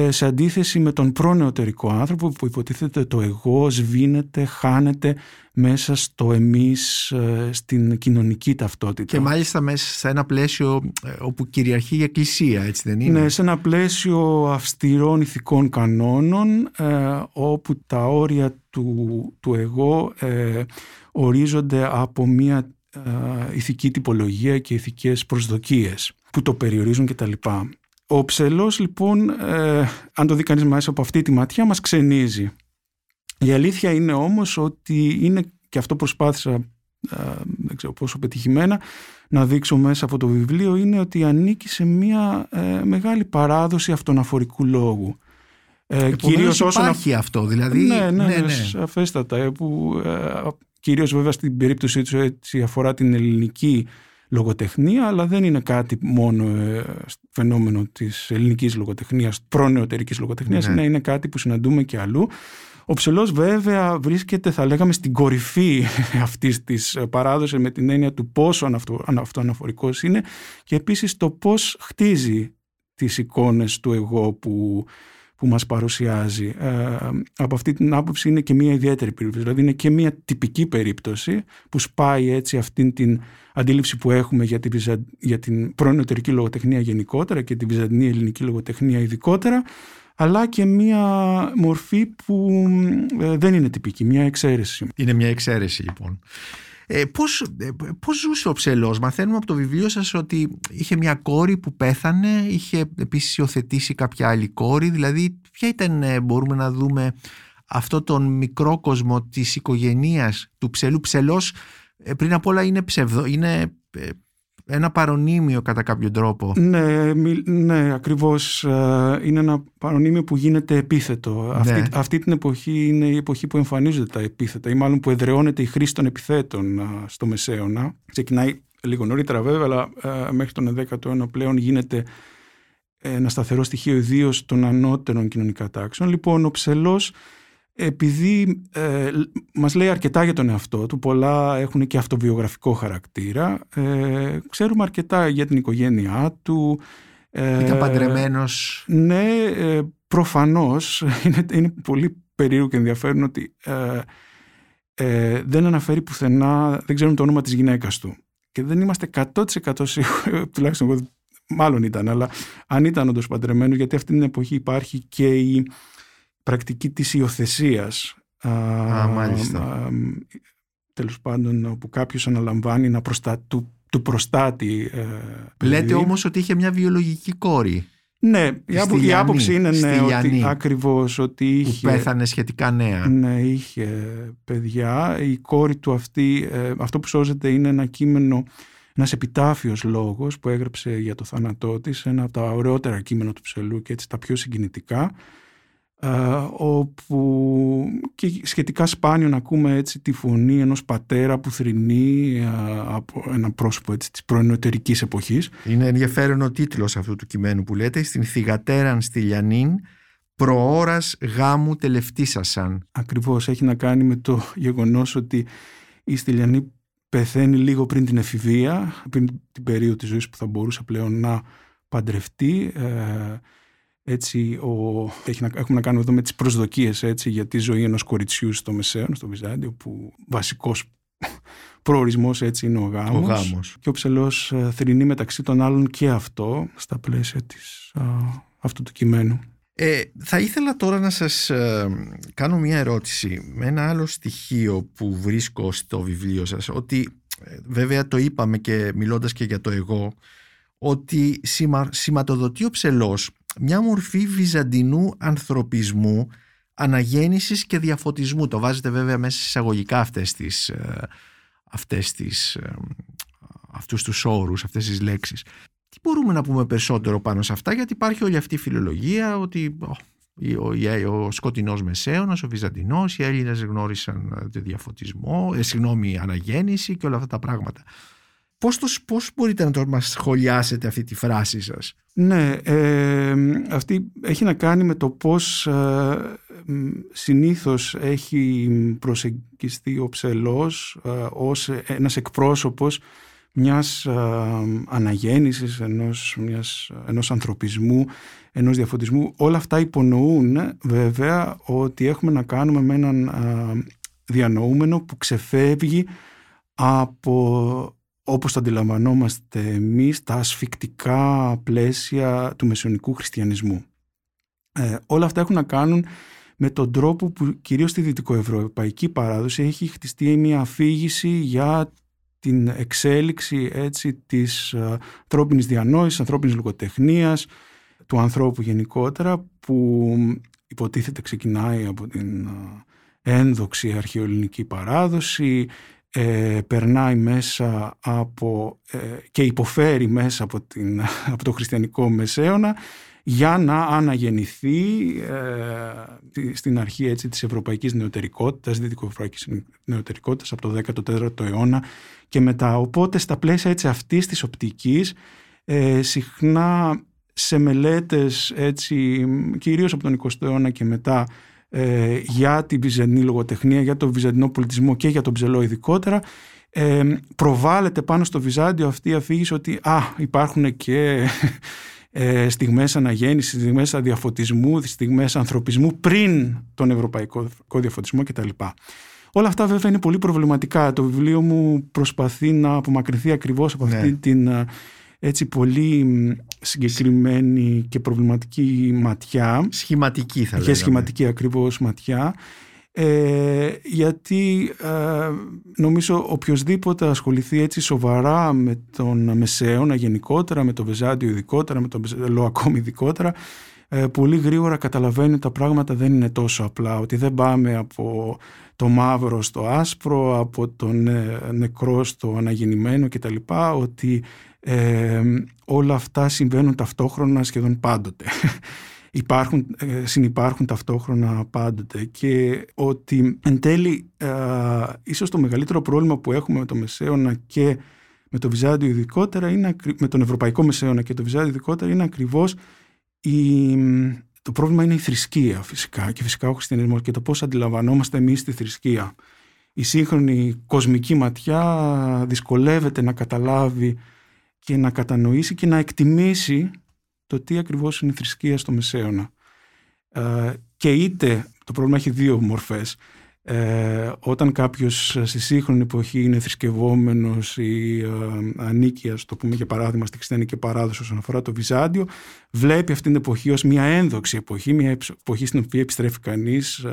σε αντίθεση με τον προνεωτερικό άνθρωπο που υποτίθεται το εγώ σβήνεται, χάνεται μέσα στο εμείς, στην κοινωνική ταυτότητα. Και μάλιστα μέσα σε ένα πλαίσιο όπου κυριαρχεί η Εκκλησία, έτσι δεν είναι? Ναι, σε ένα πλαίσιο αυστηρών ηθικών κανόνων, όπου τα όρια του εγώ ορίζονται από μια ηθική τυπολογία και ηθικές προσδοκίες που το περιορίζουν κτλ. Ο Ψελλός λοιπόν, αν το δει κανείς μέσα από αυτή τη ματιά, μας ξενίζει. Η αλήθεια είναι όμως ότι είναι, και αυτό προσπάθησα, δεν ξέρω πόσο πετυχημένα, να δείξω μέσα από το βιβλίο, είναι ότι ανήκει σε μια μεγάλη παράδοση αυτοαναφορικού λόγου. Κυρίως υπάρχει αυτό, δηλαδή. Ναι. Σαφέστατα. Κυρίως βέβαια στην περίπτωση του έτσι αφορά την ελληνική λογοτεχνία, αλλά δεν είναι κάτι μόνο φαινόμενο της ελληνικής λογοτεχνίας, προνεωτερικής λογοτεχνίας, είναι κάτι που συναντούμε και αλλού. Ο Ψελλός βέβαια βρίσκεται, θα λέγαμε, στην κορυφή αυτής της παράδοσης με την έννοια του πόσο αυτοαναφορικός είναι και επίσης το πώς χτίζει τις εικόνες του εγώ που μας παρουσιάζει. Από αυτή την άποψη είναι και μια ιδιαίτερη περίπτωση. Δηλαδή είναι και μια τυπική περίπτωση που σπάει έτσι αυτήν την αντίληψη που έχουμε για την προνεωτερική λογοτεχνία γενικότερα και την βυζαντινή ελληνική λογοτεχνία ειδικότερα, αλλά και μια μορφή που δεν είναι τυπική, μια εξαίρεση. Είναι μια εξαίρεση λοιπόν. Πώς ζούσε ο Ψελλός? Μαθαίνουμε από το βιβλίο σας ότι είχε μια κόρη που πέθανε, είχε επίσης υιοθετήσει κάποια άλλη κόρη, δηλαδή ποια ήταν, μπορούμε να δούμε αυτό τον μικρό κόσμο της οικογένειας του Ψελλού? Ψελλός πριν απ' όλα είναι ψευδό, είναι ένα παρονύμιο κατά κάποιο τρόπο. Ναι, ακριβώς. Είναι ένα παρονύμιο που γίνεται επίθετο. Ναι. Αυτή την εποχή είναι η εποχή που εμφανίζονται τα επίθετα ή μάλλον που εδραιώνεται η χρήση των επιθέτων στο Μεσαίωνα. Ξεκινάει λίγο νωρίτερα βέβαια, αλλά μέχρι τον 10ο αιώνα πλέον γίνεται ένα σταθερό στοιχείο ιδίως των ανώτερων κοινωνικά τάξεων. Λοιπόν, ο Ψελλός, επειδή μας λέει αρκετά για τον εαυτό του, πολλά έχουν και αυτοβιογραφικό χαρακτήρα, ξέρουμε αρκετά για την οικογένειά του. Ήταν παντρεμένος. Ναι, προφανώς. Είναι πολύ περίεργο και ενδιαφέρον ότι δεν αναφέρει πουθενά, δεν ξέρουμε το όνομα της γυναίκας του. Και δεν είμαστε 100% σίγουροι, τουλάχιστον εγώ μάλλον ήταν, αλλά αν ήταν όντως παντρεμένος, γιατί αυτή την εποχή υπάρχει και η πρακτική της υιοθεσίας, τέλος πάντων, όπου κάποιος αναλαμβάνει να του προστάτη. Λέτε όμως ότι είχε μια βιολογική κόρη. Ναι, η άποψη είναι ακριβώς ότι είχε, που πέθανε σχετικά νέα. Ναι, είχε παιδιά. Η κόρη του αυτή, αυτό που σώζεται είναι ένα κείμενο, ένας επιτάφιος λόγος που έγραψε για το θάνατό της, ένα από τα ωραιότερα κείμενα του Ψελλού και έτσι τα πιο συγκινητικά, όπου και σχετικά σπάνιο να ακούμε έτσι τη φωνή ενός πατέρα που θρηνεί από ένα πρόσωπο έτσι της προενωτερικής εποχής. Είναι ενδιαφέρον ο τίτλος αυτού του κειμένου που λέτε, «Στην θυγατέραν Στυλιανίν, προώρας γάμου τελευτήσασαν». Ακριβώς, έχει να κάνει με το γεγονός ότι η Στυλιανή πεθαίνει λίγο πριν την εφηβεία, πριν την περίοδο της ζωής που θα μπορούσε πλέον να παντρευτεί, Έτσι, έχουμε να κάνουμε εδώ με τις προσδοκίες, έτσι, για τη ζωή ενός κοριτσιού στο Μεσαίον, στο Βυζάντιο, που βασικός προορισμός, έτσι, είναι ο γάμος. Και ο Ψελλός θρηνεί μεταξύ των άλλων και αυτό στα πλαίσια αυτού του κειμένου. Θα ήθελα τώρα να σας κάνω μια ερώτηση με ένα άλλο στοιχείο που βρίσκω στο βιβλίο σας, ότι βέβαια το είπαμε και μιλώντας και για το εγώ, ότι σηματοδοτεί ο Ψελλός μια μορφή βυζαντινού ανθρωπισμού, αναγέννησης και διαφωτισμού. Το βάζετε βέβαια μέσα εισαγωγικά αυτούς τους όρους, αυτές τις λέξεις. Τι μπορούμε να πούμε περισσότερο πάνω σε αυτά, γιατί υπάρχει όλη αυτή η φιλολογία ότι ο σκοτεινός Μεσαίωνας, ο Βυζαντινός, οι Έλληνες γνώρισαν το διαφωτισμό, αναγέννηση και όλα αυτά τα πράγματα. Πώς μπορείτε να μας σχολιάσετε αυτή τη φράση σας? Ναι, αυτή έχει να κάνει με το πώς συνήθως έχει προσεγγιστεί ο Ψελλός ως ένας εκπρόσωπος μιας αναγέννησης, ενός ανθρωπισμού, ενός διαφωτισμού. Όλα αυτά υπονοούν βέβαια ότι έχουμε να κάνουμε με έναν διανοούμενο που ξεφεύγει από, όπως το αντιλαμβανόμαστε εμείς, τα ασφικτικά πλαίσια του μεσαιωνικού χριστιανισμού. Όλα αυτά έχουν να κάνουν με τον τρόπο που κυρίως στη δυτικοευρωπαϊκή παράδοση έχει χτιστεί μια αφήγηση για την εξέλιξη, έτσι, της ανθρώπινης διανόησης, ανθρώπινης λογοτεχνίας, του ανθρώπου γενικότερα, που υποτίθεται ξεκινάει από την ένδοξη αρχαιοελληνική παράδοση, περνάει μέσα από και υποφέρει μέσα από το χριστιανικό Μεσαίωνα, για να αναγεννηθεί στην αρχή, έτσι, της ευρωπαϊκής νεωτερικότητας, δυτικοευρωπαϊκής νεωτερικότητας από το 14ο αιώνα και μετά. Οπότε στα πλαίσια, έτσι, αυτής της οπτικής, συχνά σε μελέτες, έτσι, κυρίως από τον 20ο αιώνα και μετά, για την βυζαντινή λογοτεχνία, για τον βυζαντινό πολιτισμό και για τον Ψελλό ειδικότερα, προβάλλεται πάνω στο Βυζάντιο αυτή η αφήγηση ότι υπάρχουν και στιγμές αναγέννησης, στιγμές αδιαφωτισμού, στιγμές ανθρωπισμού πριν τον ευρωπαϊκό διαφωτισμό κτλ. Όλα αυτά βέβαια είναι πολύ προβληματικά. Το βιβλίο μου προσπαθεί να απομακρυνθεί ακριβώς από αυτή την, έτσι, πολύ συγκεκριμένη και προβληματική ματιά. Σχηματική, θα λέγαμε. Και σχηματική ακριβώς ματιά. Γιατί νομίζω οποιοσδήποτε ασχοληθεί, έτσι, σοβαρά με τον Μεσαίωνα γενικότερα, με το Βυζάντιο ειδικότερα, με τον Ψελλό ακόμη ειδικότερα, πολύ γρήγορα καταλαβαίνει ότι τα πράγματα δεν είναι τόσο απλά, ότι δεν πάμε από το μαύρο στο άσπρο, από τον νεκρό στο αναγεννημένο κτλ, ότι όλα αυτά συμβαίνουν ταυτόχρονα σχεδόν πάντοτε. Συνυπάρχουν ταυτόχρονα πάντοτε, και ότι εν τέλει ίσως το μεγαλύτερο πρόβλημα που έχουμε με το Μεσαίωνα και με το Βυζάντιο ειδικότερα, με τον Ευρωπαϊκό Μεσαίωνα και το Βυζάντιο ειδικότερα, είναι ακριβώς το πρόβλημα είναι η θρησκεία φυσικά, και φυσικά ο χριστιανισμός και το πώς αντιλαμβανόμαστε εμείς τη θρησκεία. Η σύγχρονη κοσμική ματιά δυσκολεύεται να καταλάβει και να κατανοήσει και να εκτιμήσει το τι ακριβώς είναι η θρησκεία στο Μεσαίωνα. Και είτε το πρόβλημα έχει δύο μορφές. Όταν κάποιος στη σύγχρονη εποχή είναι θρησκευόμενος ή ανήκει, ας το πούμε, για παράδειγμα, στη χριστιανική παράδοση όσον αφορά το Βυζάντιο, βλέπει αυτήν την εποχή ως μια ένδοξη εποχή, μια εποχή στην οποία επιστρέφει κανείς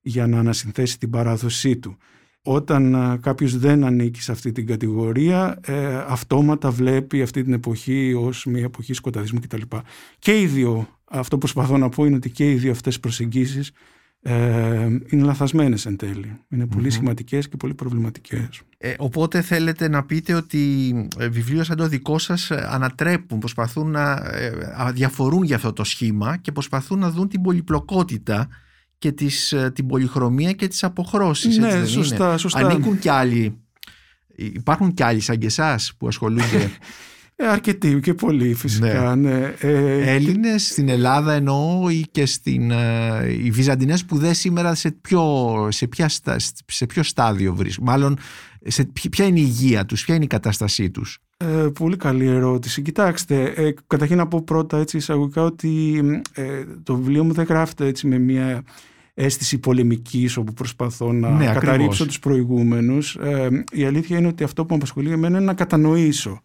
για να ανασυνθέσει την παράδοσή του. Όταν κάποιος δεν ανήκει σε αυτή την κατηγορία, αυτόματα βλέπει αυτή την εποχή ως μια εποχή σκοταδισμού κτλ. Και οι δύο, αυτό που προσπαθώ να πω είναι ότι και οι δύο αυτές προσεγγίσεις είναι λαθασμένες εν τέλει. Είναι πολύ σχηματικές και πολύ προβληματικές. Οπότε θέλετε να πείτε ότι βιβλίο σαν το δικό σας ανατρέπουν, προσπαθούν να διαφορούν για αυτό το σχήμα και προσπαθούν να δουν την πολυπλοκότητα και την πολυχρωμία και τις αποχρώσεις. Ναι, έτσι σωστά. Ανήκουν κι άλλοι. Υπάρχουν κι άλλοι σαν και εσάς που ασχολούνται. Αρκετοί και πολλοί φυσικά. Ναι. Έλληνες στην Ελλάδα εννοώ, ή και οι Βυζαντινές σπουδές σήμερα σε ποιο στάδιο βρίσκουν, μάλλον ποια είναι η υγεία τους, ποια είναι η κατάστασή τους? Πολύ καλή ερώτηση. Κοιτάξτε, καταρχήν να πω πρώτα έτσι εισαγωγικά ότι το βιβλίο μου δεν γράφεται έτσι με μια αίσθηση πολεμικής όπου προσπαθώ να καταρρίψω ακριβώς τους προηγούμενους. Η αλήθεια είναι ότι αυτό που με απασχολεί εμένα είναι να κατανοήσω.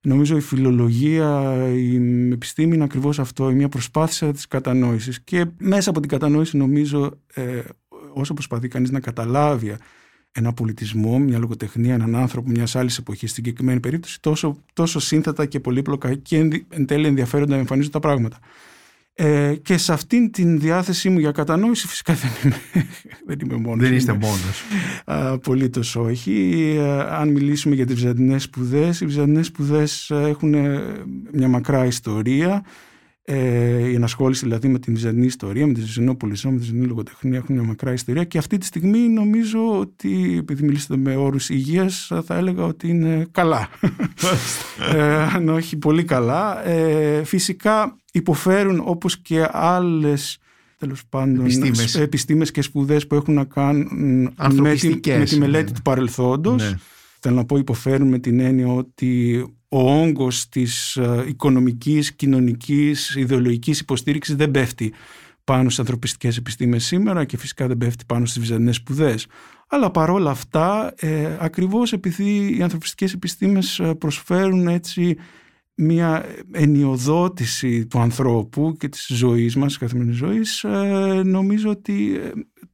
Νομίζω η φιλολογία, η επιστήμη είναι ακριβώς αυτό, μια προσπάθεια της κατανόησης. Και μέσα από την κατανόηση νομίζω όσο προσπαθεί κανείς να καταλάβει ένα πολιτισμό, μια λογοτεχνία, έναν άνθρωπο μιας άλλης εποχής, στην συγκεκριμένη περίπτωση, τόσο σύνθετα και πολύπλοκα και εν τέλει ενδιαφέροντα εμφανίζουν τα πράγματα. Και σε αυτήν την διάθεσή μου για κατανόηση φυσικά δεν είμαι μόνος. Δεν είστε μόνος. Απολύτως όχι. Αν μιλήσουμε για τις Βυζαντινές σπουδές, οι Βυζαντινές σπουδές έχουν μια μακρά ιστορία. Η ενασχόληση δηλαδή με την Βυζαντινή ιστορία, με τη Βυζαντινό πολιτισμό, με τη Βυζαντινή λογοτεχνία έχουν μια μακρά ιστορία και αυτή τη στιγμή νομίζω ότι, επειδή μιλήσατε με όρους υγείας, θα έλεγα ότι είναι καλά. Αν όχι πολύ καλά. Φυσικά υποφέρουν όπως και άλλες, τέλος πάντων, επιστήμες και σπουδές που έχουν να κάνουν με τη μελέτη του παρελθόντος. Ναι. Θέλω να πω υποφέρουν με την έννοια ότι ο όγκος της οικονομικής, κοινωνικής, ιδεολογικής υποστήριξης δεν πέφτει πάνω στις ανθρωπιστικές επιστήμες σήμερα και φυσικά δεν πέφτει πάνω στις Βυζαντινές σπουδές. Αλλά παρόλα αυτά, ακριβώς επειδή οι ανθρωπιστικές επιστήμες προσφέρουν έτσι μια ενιοδότηση του ανθρώπου και της ζωής μας, της καθημερινής ζωής, νομίζω ότι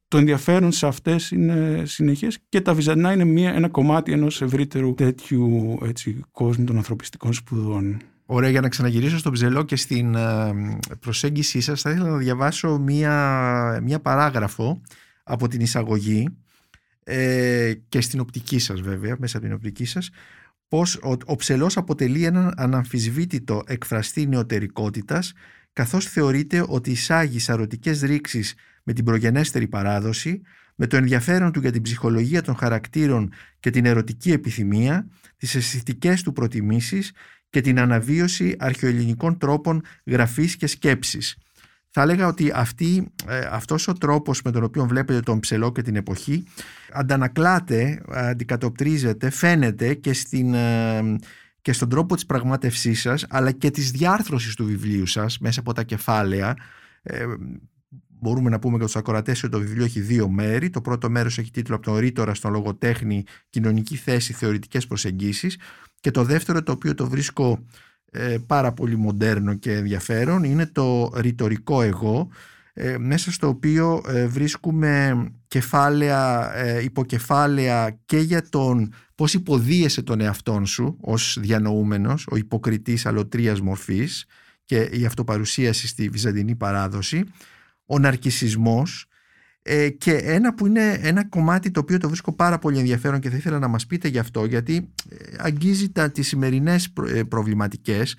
το ενδιαφέρον σε αυτές είναι συνεχές και τα Βυζαντινά είναι ένα κομμάτι ενός ευρύτερου τέτοιου έτσι, κόσμου των ανθρωπιστικών σπουδών. Ωραία, για να ξαναγυρίσω στον Ψελλό και στην προσέγγιση σας, θα ήθελα να διαβάσω μία παράγραφο από την εισαγωγή και στην οπτική σας βέβαια, μέσα από την οπτική σας, πως ο Ψελλός αποτελεί έναν αναμφισβήτητο εκφραστή νεωτερικότητας, καθώς θεωρείται ότι εισάγει σαρωτικές ρήξεις με την προγενέστερη παράδοση, με το ενδιαφέρον του για την ψυχολογία των χαρακτήρων και την ερωτική επιθυμία, τις αισθητικές του προτιμήσεις και την αναβίωση αρχαιοελληνικών τρόπων γραφής και σκέψης. Θα έλεγα ότι αυτός ο τρόπος με τον οποίο βλέπετε τον Ψελλό και την εποχή αντανακλάται, αντικατοπτρίζεται, φαίνεται και και στον τρόπο της πραγμάτευσής σας, αλλά και της διάρθρωσης του βιβλίου σας μέσα από τα κεφάλαια. Μπορούμε να πούμε για τους ακροατές ότι το βιβλίο έχει δύο μέρη. Το πρώτο μέρος έχει τίτλο «Από τον ρήτορα στον λογοτέχνη, κοινωνική θέση, θεωρητικές προσεγγίσεις». Και το δεύτερο, το οποίο το βρίσκω πάρα πολύ μοντέρνο και ενδιαφέρον, είναι το ρητορικό εγώ, μέσα στο οποίο βρίσκουμε κεφάλαια, υποκεφάλαια και για τον πώς υποδίεσαι τον εαυτόν σου ως διανοούμενος, ο υποκριτής αλωτρίας μορφής και η αυτοπαρουσίαση στη Βυζαντινή παράδοση, ο ναρκισσισμός και ένα που είναι ένα κομμάτι το οποίο το βρίσκω πάρα πολύ ενδιαφέρον και θα ήθελα να μας πείτε γι' αυτό, γιατί αγγίζει τις σημερινές προβληματικές.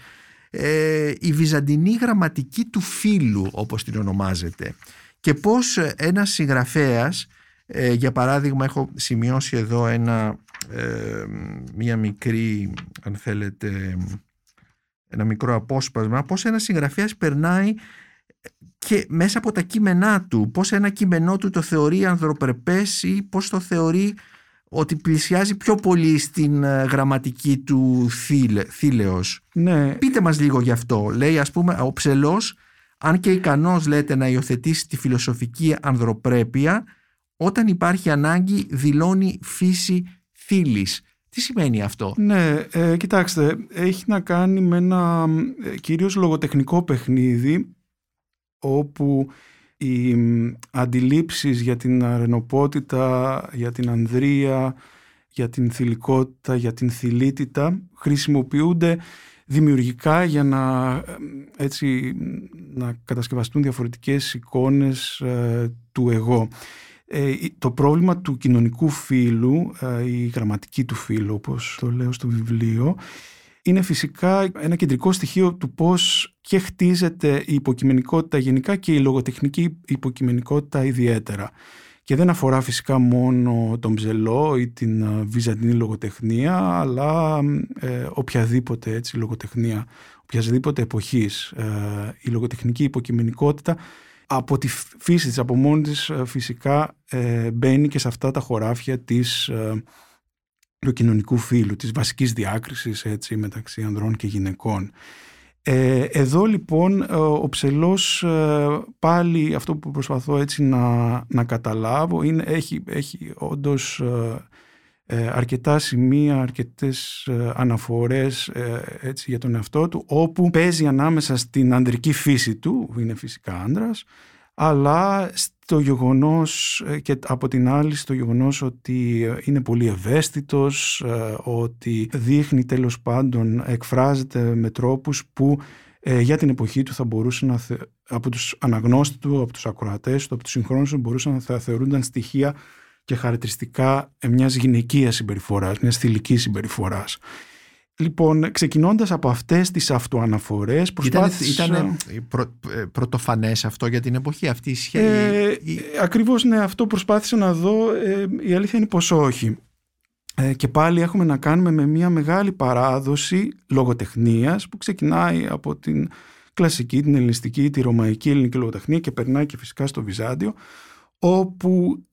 Η Βυζαντινή γραμματική του φύλου, όπως την ονομάζεται, και πώς ένας συγγραφέας, για παράδειγμα έχω σημειώσει εδώ μία μικρή, αν θέλετε, ένα μικρό απόσπασμα, πώς ένας συγγραφέας περνάει και μέσα από τα κείμενά του, πώς ένα κείμενό του το θεωρεί ανδροπρεπές ή πώς το θεωρεί ότι πλησιάζει πιο πολύ στην γραμματική του θήλεως. Ναι. Πείτε μας λίγο γι' αυτό. Λέει, ας πούμε, ο Ψελλός, αν και ικανός, λέτε, να υιοθετήσει τη φιλοσοφική ανδροπρέπεια, όταν υπάρχει ανάγκη δηλώνει φύση θήλης. Τι σημαίνει αυτό? Ναι, κοιτάξτε, έχει να κάνει με ένα κυρίως λογοτεχνικό παιχνίδι, όπου οι αντιλήψεις για την αρενοπότητα, για την ανδρεία, για την θηλυκότητα, για την θηλίτητα χρησιμοποιούνται δημιουργικά για να κατασκευαστούν διαφορετικές εικόνες του εγώ. Το πρόβλημα του κοινωνικού φύλου, η γραμματική του φύλου όπως το λέω στο βιβλίο, είναι φυσικά ένα κεντρικό στοιχείο του πώς και χτίζεται η υποκειμενικότητα γενικά και η λογοτεχνική υποκειμενικότητα ιδιαίτερα. Και δεν αφορά φυσικά μόνο τον Ψελλό ή την Βυζαντινή λογοτεχνία, αλλά οποιαδήποτε έτσι, λογοτεχνία, οποιασδήποτε εποχής. Η λογοτεχνική υποκειμενικότητα από τη φύση της, από μόνη της φυσικά μπαίνει και σε αυτά τα χωράφια της του κοινωνικού φύλου, της βασικής διάκρισης, έτσι, μεταξύ ανδρών και γυναικών. Εδώ λοιπόν ο Ψελλός, πάλι αυτό που προσπαθώ έτσι να καταλάβω είναι, έχει όντως αρκετά σημεία, αρκετές αναφορές έτσι, για τον εαυτό του, όπου παίζει ανάμεσα στην ανδρική φύση του, είναι φυσικά άντρας, αλλά στο γεγονός, και από την άλλη στο γεγονός ότι είναι πολύ ευαίσθητος, ότι δείχνει τέλος πάντων, εκφράζεται με τρόπους που για την εποχή του θα μπορούσαν από τους αναγνώστες του, από τους ακροατές του, από τους συγχρόνους του, μπορούσαν να θεωρούνταν στοιχεία και χαρακτηριστικά μιας γυναικείας συμπεριφοράς, μιας θηλυκής συμπεριφοράς. Λοιπόν, ξεκινώντας από αυτές τις αυτοαναφορές, προσπάθησα... Ήταν πρωτοφανές αυτό για την εποχή, αυτή η σχέση. Ακριβώς, ναι, αυτό προσπάθησα να δω. Η αλήθεια είναι πως όχι. Και πάλι έχουμε να κάνουμε με μια μεγάλη παράδοση λογοτεχνίας που ξεκινάει από την κλασική, την ελληνιστική, τη ρωμαϊκή ελληνική λογοτεχνία και περνάει και φυσικά στο Βυζάντιο, όπου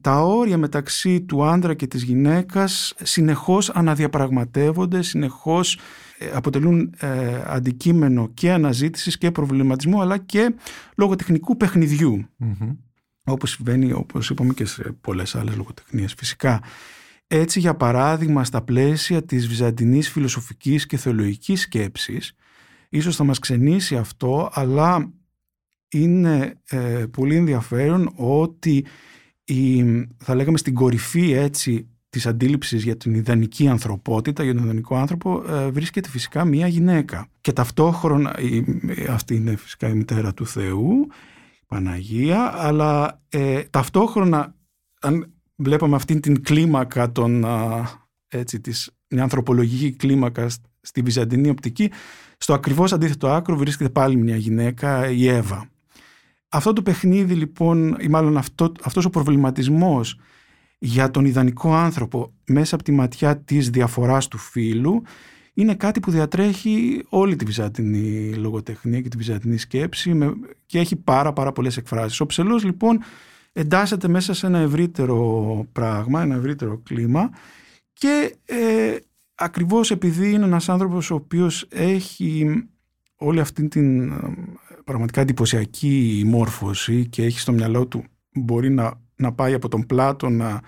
τα όρια μεταξύ του άντρα και της γυναίκας συνεχώς αναδιαπραγματεύονται, συνεχώς αποτελούν αντικείμενο και αναζήτησης και προβληματισμού, αλλά και λογοτεχνικού παιχνιδιού, όπως συμβαίνει, όπως είπαμε, και σε πολλές άλλες λογοτεχνίες φυσικά. Έτσι, για παράδειγμα, στα πλαίσια της βυζαντινής φιλοσοφικής και θεολογικής σκέψης, ίσως θα μας ξενήσει αυτό, αλλά είναι πολύ ενδιαφέρον ότι θα λέγαμε στην κορυφή έτσι, της αντίληψης για την ιδανική ανθρωπότητα, για τον ιδανικό άνθρωπο, βρίσκεται φυσικά μία γυναίκα. Και ταυτόχρονα, αυτή είναι φυσικά η μητέρα του Θεού, η Παναγία, αλλά ταυτόχρονα, αν βλέπαμε αυτή την κλίμακα, μια ανθρωπολογική κλίμακα στη βυζαντινή οπτική, στο ακριβώς αντίθετο άκρο βρίσκεται πάλι μια γυναίκα, η Εύα. Αυτό το παιχνίδι λοιπόν, ή μάλλον αυτός ο προβληματισμός για τον ιδανικό άνθρωπο μέσα από τη ματιά της διαφοράς του φύλου, είναι κάτι που διατρέχει όλη τη βυζαντινή λογοτεχνία και τη βυζαντινή σκέψη και έχει πάρα πολλές εκφράσεις. Ο Ψελλός λοιπόν εντάσσεται μέσα σε ένα ευρύτερο πράγμα, ένα ευρύτερο κλίμα και ακριβώς επειδή είναι ένας άνθρωπος ο οποίος έχει όλη αυτή την πραγματικά εντυπωσιακή μόρφωση και έχει στο μυαλό του, μπορεί να πάει από τον Πλάτωνα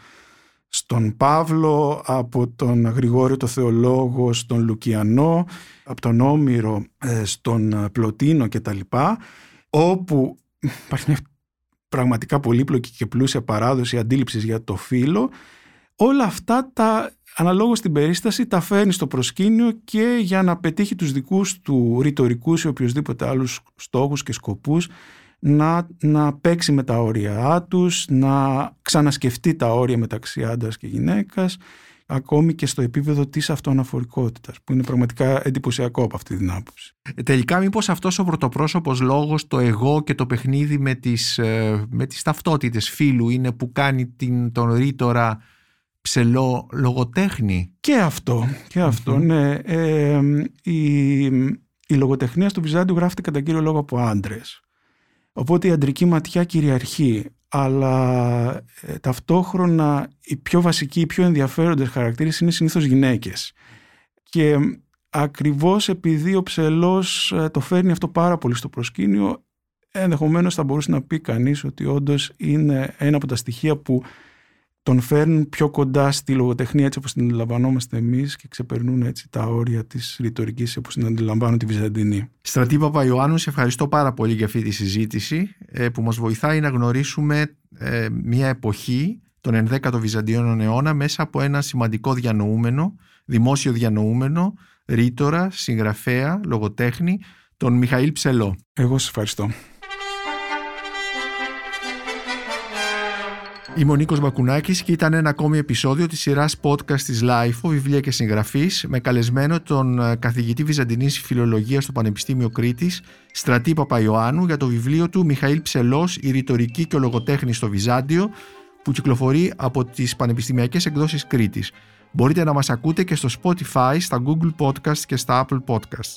στον Παύλο, από τον Γρηγόριο το Θεολόγο στον Λουκιανό, από τον Όμηρο στον Πλωτίνο κτλ. Όπου υπάρχει μια πραγματικά πολύπλοκη και πλούσια παράδοση αντίληψης για το φύλο. Όλα αυτά αναλόγως στην περίσταση τα φέρνει στο προσκήνιο και για να πετύχει τους δικούς του ρητορικούς ή οποιοσδήποτε άλλους στόχους και σκοπούς, να παίξει με τα όρια τους, να ξανασκεφτεί τα όρια μεταξύ άντρας και γυναίκας, ακόμη και στο επίπεδο της αυτοαναφορικότητας, που είναι πραγματικά εντυπωσιακό από αυτή την άποψη. Τελικά, μήπως αυτός ο πρωτοπρόσωπος λόγος, το εγώ και το παιχνίδι με τις ταυτότητες φύλου, είναι που κάνει τον ρήτορα Ψελλό λογοτέχνη? Και αυτό, ναι. Η λογοτεχνία στο Βυζάντιο γράφεται κατά κύριο λόγο από άντρες. Οπότε η αντρική ματιά κυριαρχεί, αλλά ταυτόχρονα οι πιο βασικοί, οι πιο ενδιαφέροντες χαρακτήρες είναι συνήθως γυναίκες. Και ακριβώς επειδή ο Ψελλός το φέρνει αυτό πάρα πολύ στο προσκήνιο, ενδεχομένως θα μπορούσε να πει κανείς ότι όντως είναι ένα από τα στοιχεία που τον φέρνουν πιο κοντά στη λογοτεχνία έτσι όπως την αντιλαμβανόμαστε εμείς και ξεπερνούν έτσι τα όρια της ρητορικής όπως την αντιλαμβάνουν τη Βυζαντινή. Στρατή Παπαϊωάννου, σε ευχαριστώ πάρα πολύ για αυτή τη συζήτηση που μας βοηθάει να γνωρίσουμε μια εποχή, τον 11ο Βυζαντινό αιώνα, μέσα από ένα σημαντικό διανοούμενο, δημόσιο διανοούμενο, ρήτορα, συγγραφέα, λογοτέχνη, τον Μιχαήλ Ψελλό. Εγώ σας ευχαριστώ. Είμαι ο Νίκος Μπακουνάκης και ήταν ένα ακόμη επεισόδιο της σειράς podcast της LiFO, βιβλία και συγγραφής, με καλεσμένο τον καθηγητή Βυζαντινής Φιλολογίας στο Πανεπιστήμιο Κρήτης, Στρατή Παπαϊωάννου, για το βιβλίο του Μιχαήλ Ψελλός, η ρητορική και ο λογοτέχνης στο Βυζάντιο, που κυκλοφορεί από τις Πανεπιστημιακές Εκδόσεις Κρήτης. Μπορείτε να μας ακούτε και στο Spotify, στα Google Podcasts και στα Apple Podcasts.